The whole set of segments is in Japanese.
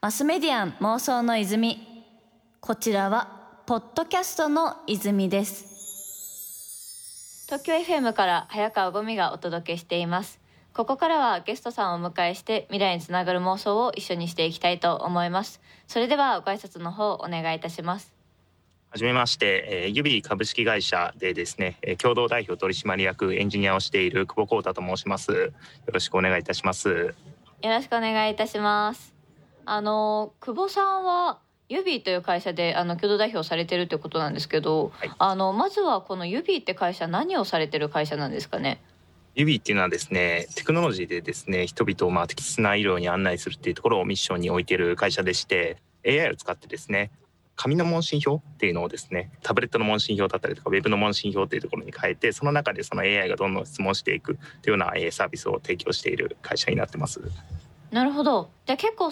マスメディアン妄想の泉、こちらはポッドキャストの泉です。東京 FM から早川五味がお届けしています。ここからはゲストさんをお迎えして未来につながる妄想を一緒にしていきたいと思います。それではご挨拶の方お願いいたします。はじめまして、ユビリ株式会社でですね、共同代表取締役エンジニアをしている久保光太と申します。よろしくお願いいたします。よろしくお願いいたします。久保さんはユビーという会社で共同代表をされているということなんですけど、はい、まずはこのユビーって会社、何をされている会社なんですかね。ユビーっていうのはですね、テクノロジーでですね、人々を適切な医療に案内するっていうところをミッションに置いている会社でして、 AI を使ってですね、紙の問診票っていうのをですね、タブレットの問診票だったりとかウェブの問診票っていうところに変えて、その中でその AI がどんどん質問していくというようなサービスを提供している会社になってます。なるほど。じゃあ結構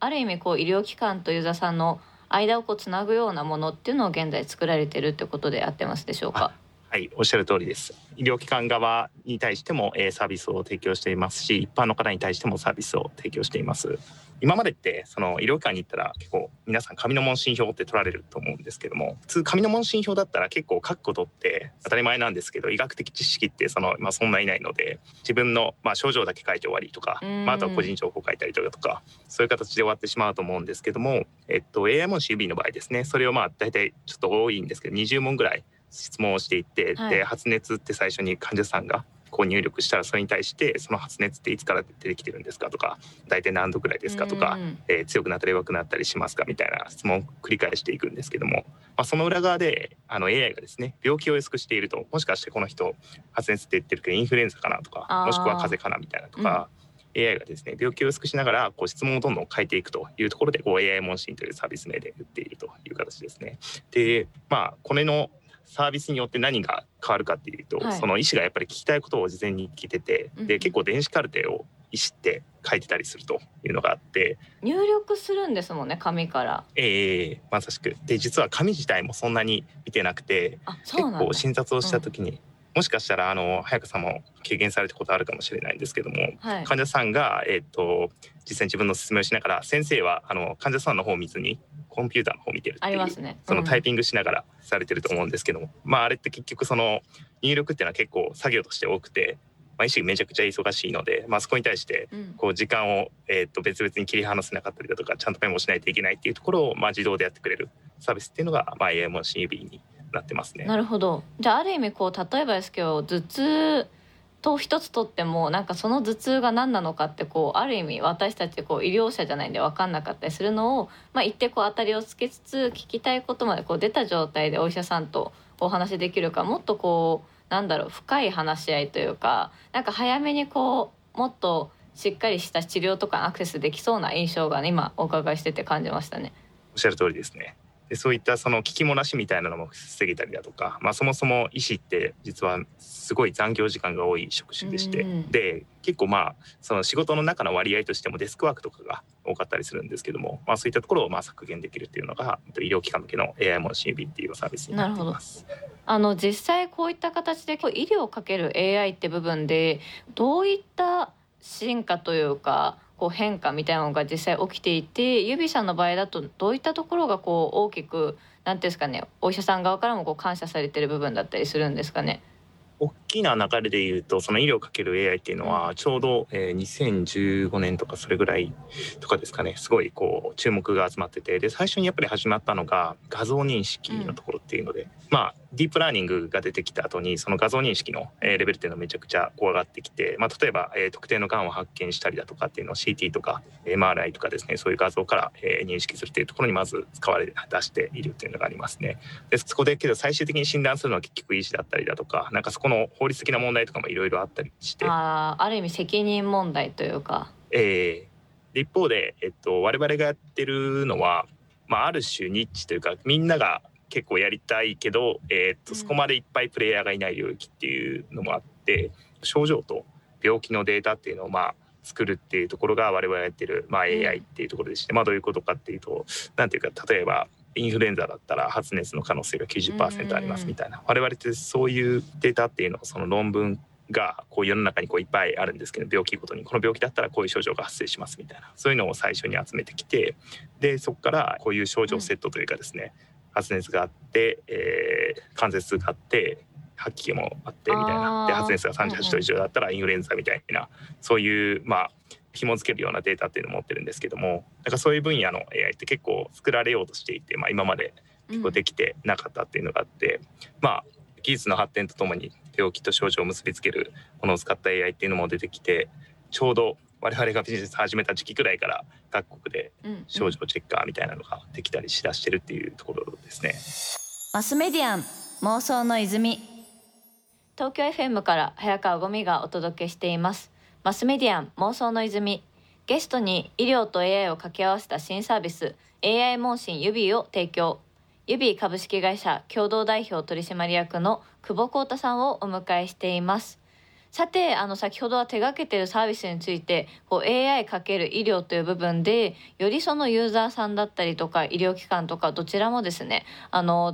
ある意味医療機関とユーザーさんの間をつなぐようなものっていうのを現在作られているということであってますでしょうか。はい、おっしゃる通りです。医療機関側に対してもサービスを提供していますし、一般の方に対してもサービスを提供しています。今までって医療機関に行ったら結構皆さん紙の問診票って取られると思うんですけども、普通紙の問診票だったら結構書くことって当たり前なんですけど、医学的知識ってそんないないので、自分の症状だけ書いて終わりとか、あとは個人情報書いたりとかそういう形で終わってしまうと思うんですけども、AI 問診指の場合ですね、それを大体ちょっと多いんですけど20問ぐらい質問をしていって、はい、で発熱って最初に患者さんが入力したら、それに対してその発熱っていつから出てきてるんですかとか、大体何度くらいですかとか、強くなったり弱くなったりしますかみたいな質問を繰り返していくんですけども、その裏側でAI がですね、病気を予測していると、もしかしてこの人発熱って言ってるけどインフルエンザかなとか、もしくは風邪かなみたいなとか、AI がですね、病気を予測しながら質問をどんどん変えていくというところで、AI 問診というサービス名で売っているという形ですね。で、これのサービスによって何が変わるかっていうと、その医師がやっぱり聞きたいことを事前に聞いてて、で結構電子カルテを医師って書いてたりするというのがあって、入力するんですもんね、紙から。まさしく。で実は紙自体もそんなに見てなくて、結構診察をした時に、もしかしたら早川さんも経験されたことあるかもしれないんですけども、患者さんが、実際に自分の説明をしながら、先生は患者さんの方を見ずにコンピューターの方を見てるっていう、ありますね。タイピングしながらされてると思うんですけども、あれって結局入力っていうのは結構作業として多くて、医師めちゃくちゃ忙しいので、そこに対して時間を、別々に切り離せなかったりだとか、ちゃんとメモしないといけないっていうところを、自動でやってくれるサービスっていうのが、AI 問診指になってますね。なるほど。じゃあある意味例えばですけど、頭痛と一つとっても、その頭痛が何なのかってある意味私たち医療者じゃないんで分かんなかったりするのを、一定当たりをつけつつ、聞きたいことまで出た状態でお医者さんとお話できるか、もっと深い話し合いというか、早めにもっとしっかりした治療とかアクセスできそうな印象が、ね、今お伺いしてて感じましたね。おっしゃる通りですね。でそういった聞き漏らしみたいなのも防げたりだとか、そもそも医師って実はすごい残業時間が多い職種でして、で結構仕事の中の割合としてもデスクワークとかが多かったりするんですけども、そういったところを削減できるっていうのが医療機関向けの AI 問診指っていうサービスになっています。なるほど。実際こういった形で医療をかける AI って部分で、どういった進化というか変化みたいなのが実際起きていて、ユビさんの場合だとどういったところが大きく、なんていうんですかね、お医者さん側からも感謝されている部分だったりするんですかね。大きな流れでいうと、医療かける AI っていうのはちょうど2015年とかそれぐらいとかですかね、すごい注目が集まってて、で最初にやっぱり始まったのが画像認識のところっていうので、ディープラーニングが出てきた後に、その画像認識のレベルっていうのがめちゃくちゃ上がってきて、例えば特定のがんを発見したりだとかっていうのを CT とか MRI とかですね、そういう画像から認識するっていうところにまず使われ出しているっていうのがありますね。でそこでけど最終的に診断するのは結局医師だったりだとか、そこの法律的な問題とかもいろいろあったりして、ある意味責任問題というか、で一方で、我々がやってるのは、ある種ニッチというか、みんなが結構やりたいけど、そこまでいっぱいプレイヤーがいない領域っていうのもあって、症状と病気のデータっていうのを作るっていうところが我々がやってる、AI っていうところでして、どういうことかっていうと、なんていうか、例えばインフルエンザだったら発熱の可能性が 90% ありますみたいな、我々ってそういうデータっていうのを論文がこう世の中にこういっぱいあるんですけど、病気ごとにこの病気だったらこういう症状が発生しますみたいな、そういうのを最初に集めてきて、でそこからこういう症状セットというかですね、発熱があって、関節痛があって吐き気もあってみたいな、で発熱が38度以上だったらインフルエンザみたいな、そういう紐付けるようなデータっていうのを持ってるんですけども、なんかそういう分野の AI って結構作られようとしていて、今まで結構できてなかったっていうのがあって、技術の発展とともに病気と症状を結びつけるものを使った AI っていうのも出てきて、ちょうど我々がビジネス始めた時期くらいから各国で症状チェッカーみたいなのができたりしだしてるっていうところですね。マスメディアン妄想の泉、東京 FM から早川五味がお届けしています。マスメディアン妄想の泉、ゲストに医療と AI を掛け合わせた新サービス AI 問診ユビーを提供、ユビー株式会社共同代表取締役の久保光太さんをお迎えしています。さて、先ほどは手がけているサービスについて、こう AI× 医療という部分で、よりそのユーザーさんだったりとか医療機関とかどちらもですね、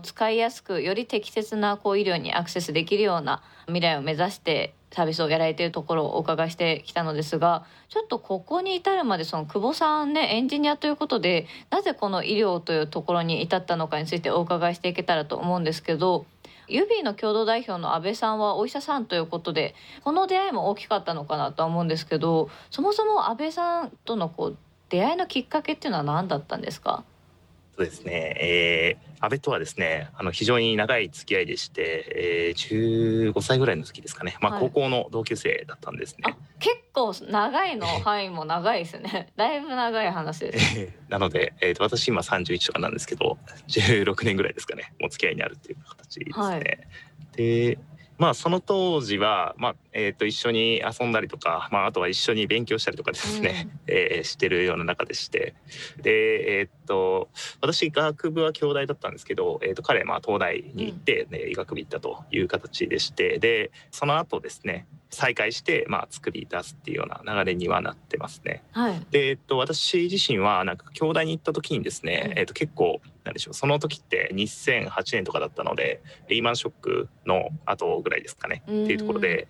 使いやすくより適切なこう医療にアクセスできるような未来を目指してサービスをやられているところをお伺いしてきたのですが、ちょっとここに至るまでその久保さんね、エンジニアということで、なぜこの医療というところに至ったのかについてお伺いしていけたらと思うんですけど、ユビーの共同代表の安倍さんはお医者さんということで、この出会いも大きかったのかなとは思うんですけど、そもそも安倍さんとのこう出会いのきっかけっていうのは何だったんですか？そうですね、安倍とはですね、非常に長い付き合いでして、15歳ぐらいの時ですかね、高校の同級生だったんですね。結構長いの範囲も長いですねだいぶ長い話です、なので、私今31とかなんですけど、16年ぐらいですかね、お付き合いになるっていう形ですね、でその当時は、一緒に遊んだりとか、あとは一緒に勉強したりとかですね、してるような中でして、で、私学部は京大だったんですけど、彼は東大に行って、医学部行ったという形でして、でその後ですね再開して、作り出すっていうような流れにはなってますね、で、私自身はなんか京大に行った時にですね、結構なんでしょう、その時って2008年とかだったので、リーマンショックの後ぐらいですかねっていうところで、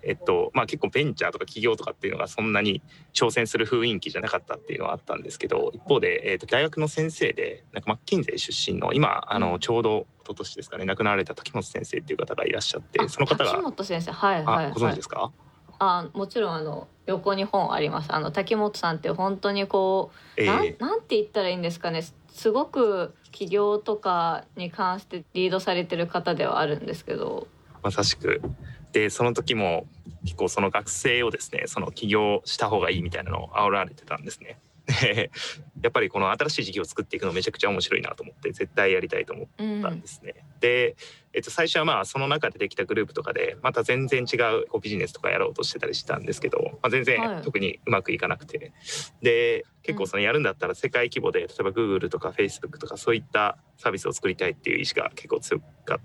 結構ベンチャーとか企業とかっていうのがそんなに挑戦する雰囲気じゃなかったっていうのはあったんですけど、一方で、大学の先生でなんかマッキンゼー出身の今ちょうど一昨年ですかね、亡くなられた滝本先生っていう方がいらっしゃって、その方が滝本先生、ご存知ですか？もちろん横に本あります。滝本さんって本当にこう、なんて言ったらいいんですかね、すごく起業とかに関してリードされてる方ではあるんですけど、まさしくで、その時も結構その学生をですね、その起業した方がいいみたいなのを煽られてたんですねやっぱりこの新しい事業を作っていくのめちゃくちゃ面白いなと思って、絶対やりたいと思ったんですね、で、最初はその中でできたグループとかでまた全然違うビジネスとかやろうとしてたりしたんですけど、全然特にうまくいかなくて、で結構そのやるんだったら世界規模で、例えば Google とか Facebook とかそういったサービスを作りたいっていう意思が結構強かった、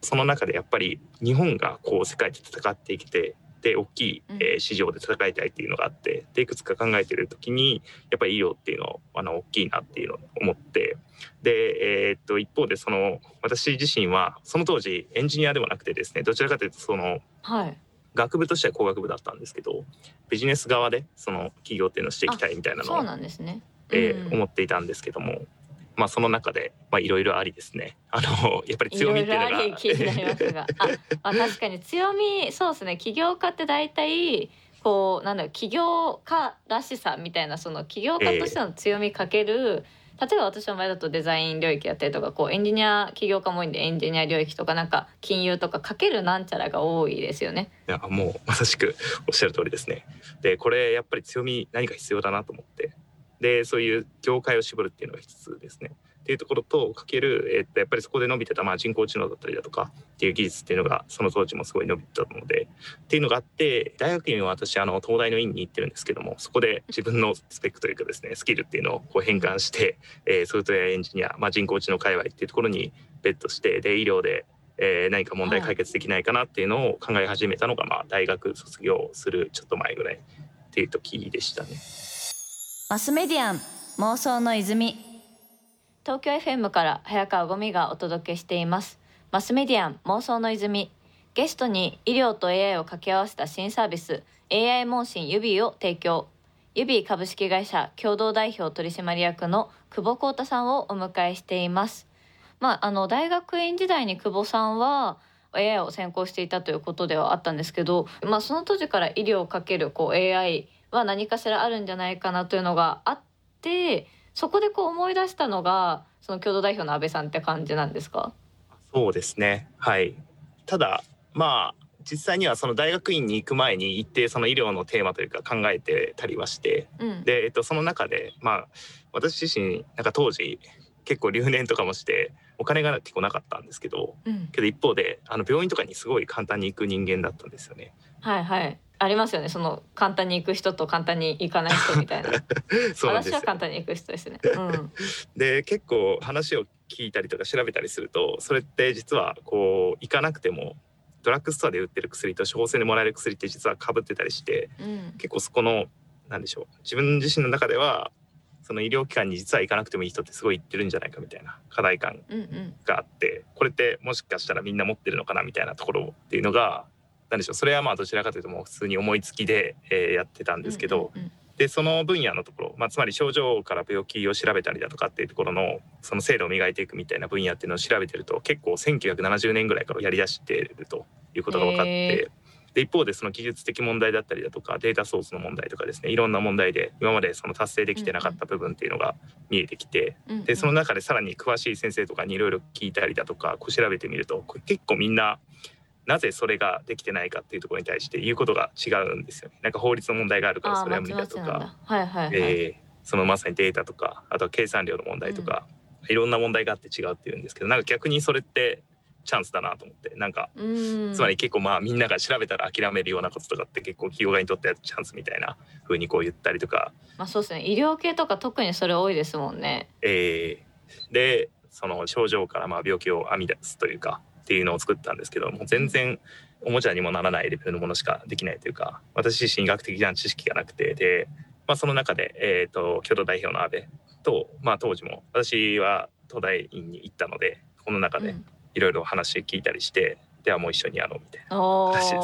その中でやっぱり日本がこう世界で戦ってきて、で大きい、市場で戦いたいっていうのがあって、でいくつか考えてる時にやっぱり医療っていうのは大きいなっていうのを思って、で、一方でその私自身はその当時エンジニアでもなくてですね、どちらかというとその、学部としては工学部だったんですけど、ビジネス側でその起業っていうのをしていきたいみたいなのを思っていたんですけども、その中でいろいろありですね、やっぱり強みっていうのがいろいろあり気になりますが確かに強み、そうですね、起業家って大体こうなんだろう、起業家らしさみたいな、その起業家としての強みかける、例えば私の前だとデザイン領域だったりとか、こうエンジニア起業家も多いんでエンジニア領域とか、なんか金融とかかけるなんちゃらが多いですよね。いや、もうまさしくおっしゃる通りですね。でこれやっぱり強み何か必要だなと思って、でそういう業界を絞るっていうのが一つですねっていうところとかける、やっぱりそこで伸びてた、人工知能だったりだとかっていう技術っていうのがその当時もすごい伸びてたのでっていうのがあって、大学院は私東大の院に行ってるんですけども、そこで自分のスペックというかですね、スキルっていうのをこう変換して、ソフトウェアエンジニア、人工知能界隈っていうところにベットして、で医療で、何か問題解決できないかなっていうのを考え始めたのが、大学卒業するちょっと前ぐらいっていう時でしたね。マスメディアン妄想の泉、東京 FM から早川五味がお届けしています。マスメディアン妄想の泉、ゲストに医療と AI を掛け合わせた新サービス AI 問診ユビーを提供。ユビー株式会社共同代表取締役の久保浩太さんをお迎えしています。大学院時代に久保さんは AI を専攻していたということではあったんですけど、その当時から医療をかけるAI は何かしらあるんじゃないかなというのがあって、そこで思い出したのがその共同代表の安部さんって感じなんですか？そうですね、はい、ただ実際にはその大学院に行く前に一定その医療のテーマというか考えてたりはして、で、その中で、私自身当時結構留年とかもしてお金が結構なかったんですけど、けど一方で病院とかにすごい簡単に行く人間だったんですよね。はいはい、ありますよね、その簡単に行く人と簡単に行かない人みたいなそうなんですよ、私は簡単に行く人ですね、で結構話を聞いたりとか調べたりすると、それって実は行かなくてもドラッグストアで売ってる薬と処方箋でもらえる薬って実は被ってたりして、結構そこの何でしょう、自分自身の中ではその医療機関に実は行かなくてもいい人ってすごい行ってるんじゃないかみたいな課題感があって、これってもしかしたらみんな持ってるのかなみたいなところっていうのが何でしょう、それはどちらかというともう普通に思いつきでやってたんですけど、でその分野のところ、つまり症状から病気を調べたりだとかっていうところのその精度を磨いていくみたいな分野っていうのを調べてると、結構1970年ぐらいからやりだしてるということが分かって、で一方でその技術的問題だったりだとかデータソースの問題とかですね、いろんな問題で今までその達成できてなかった部分っていうのが見えてきて、でその中でさらに詳しい先生とかにいろいろ聞いたりだとか調べてみると、結構みんななぜそれができてないかっていうところに対して言うことが違うんですよね。法律の問題があるからそれは無理だとか、そのまさにデータとか、あとは計算量の問題とか、いろんな問題があって違うっていうんですけど、逆にそれってチャンスだなと思って、つまり結構みんなが調べたら諦めるようなこととかって結構企業側にとってはチャンスみたいな風に言ったりとか、そうですね、医療系とか特にそれ多いですもんね。でその症状から病気を編み出すというかっていうのを作ったんですけど、もう全然おもちゃにもならないレベルのものしかできないというか、私自身医学的な知識がなくて、で、その中で、共同代表の安部と、当時も私は東大院に行ったので、この中でいろいろ話聞いたりして、ではもう一緒にやろうみたいな話ですね。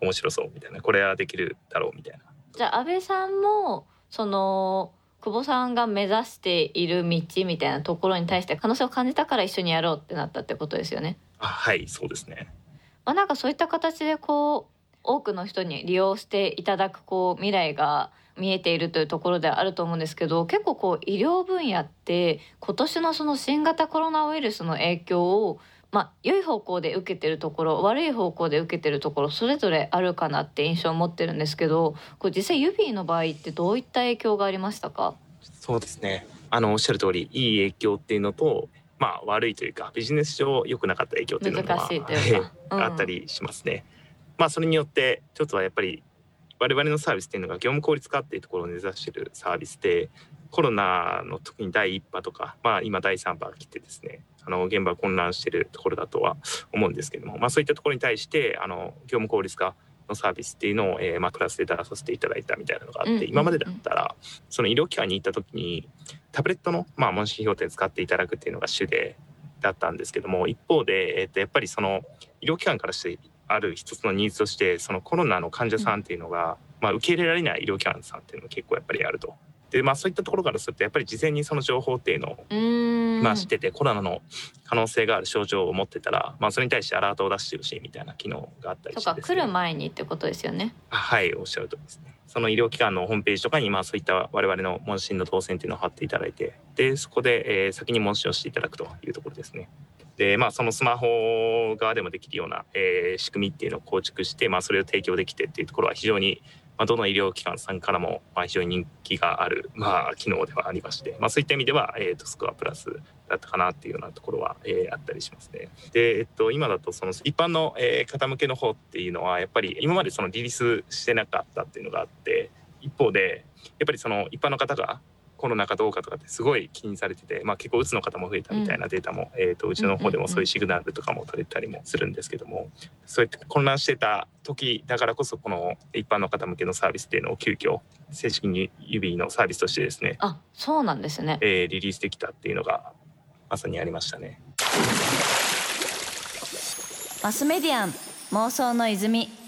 面白そうみたいな、これはできるだろうみたいな。じゃあ安部さんもその久保さんが目指している道みたいなところに対して可能性を感じたから一緒にやろうってなったってことですよね。はい、そうですね、そういった形で多くの人に利用していただく未来が見えているというところであると思うんですけど、結構医療分野って今年のその新型コロナウイルスの影響を良い方向で受けてるところ、悪い方向で受けてるところ、それぞれあるかなって印象を持ってるんですけど、実際ユビーの場合ってどういった影響がありましたか？そうですね、おっしゃる通りいい影響っていうのと、悪いというかビジネス上良くなかった影響っていうのがあったりしますね。それによってちょっとはやっぱり我々のサービスっていうのが業務効率化っていうところを目指しているサービスで、コロナの特に第1波とか、今第3波が来てですね、現場混乱しているところだとは思うんですけども、そういったところに対して業務効率化のサービスっていうのを、クラスで出させていただいたみたいなのがあって、今までだったらその医療機関に行った時にタブレットの、問診票で使っていただくっていうのが主でだったんですけども、一方で、やっぱりその医療機関からしてある一つのニーズとして、そのコロナの患者さんっていうのが、受け入れられない医療機関さんっていうのが結構やっぱりあると。でそういったところからするとやっぱり事前にその情報っていうのを、知ってて、コロナの可能性がある症状を持ってたら、それに対してアラートを出してほしいみたいな機能があったりしてですね。来る前にってことですよね。はい、おっしゃるとおりですね。その医療機関のホームページとかに、そういった我々の問診の当選っていうのを貼っていただいて、でそこで、先に問診をしていただくというところですね。でそのスマホ側でもできるような、仕組みっていうのを構築して、それを提供できてっていうところは非常にどの医療機関さんからも非常に人気がある、機能ではありまして、そういった意味では、スコアプラスだったかなっていうようなところは、あったりしますね。で、今だとその一般の、方向けの方っていうのはやっぱり今までそのリリースしてなかったっていうのがあって、一方でやっぱりその一般の方がコロナかどうかとかってすごい気にされてて、結構うつの方も増えたみたいなデータも、うちの方でもそういうシグナルとかも取れたりもするんですけども、そうやって混乱してた時だからこそこの一般の方向けのサービスっていうのを急遽正式にユビーのサービスとしてですね、そうなんですね、リリースできたっていうのがまさにありましたね。マスメディアン妄想の泉。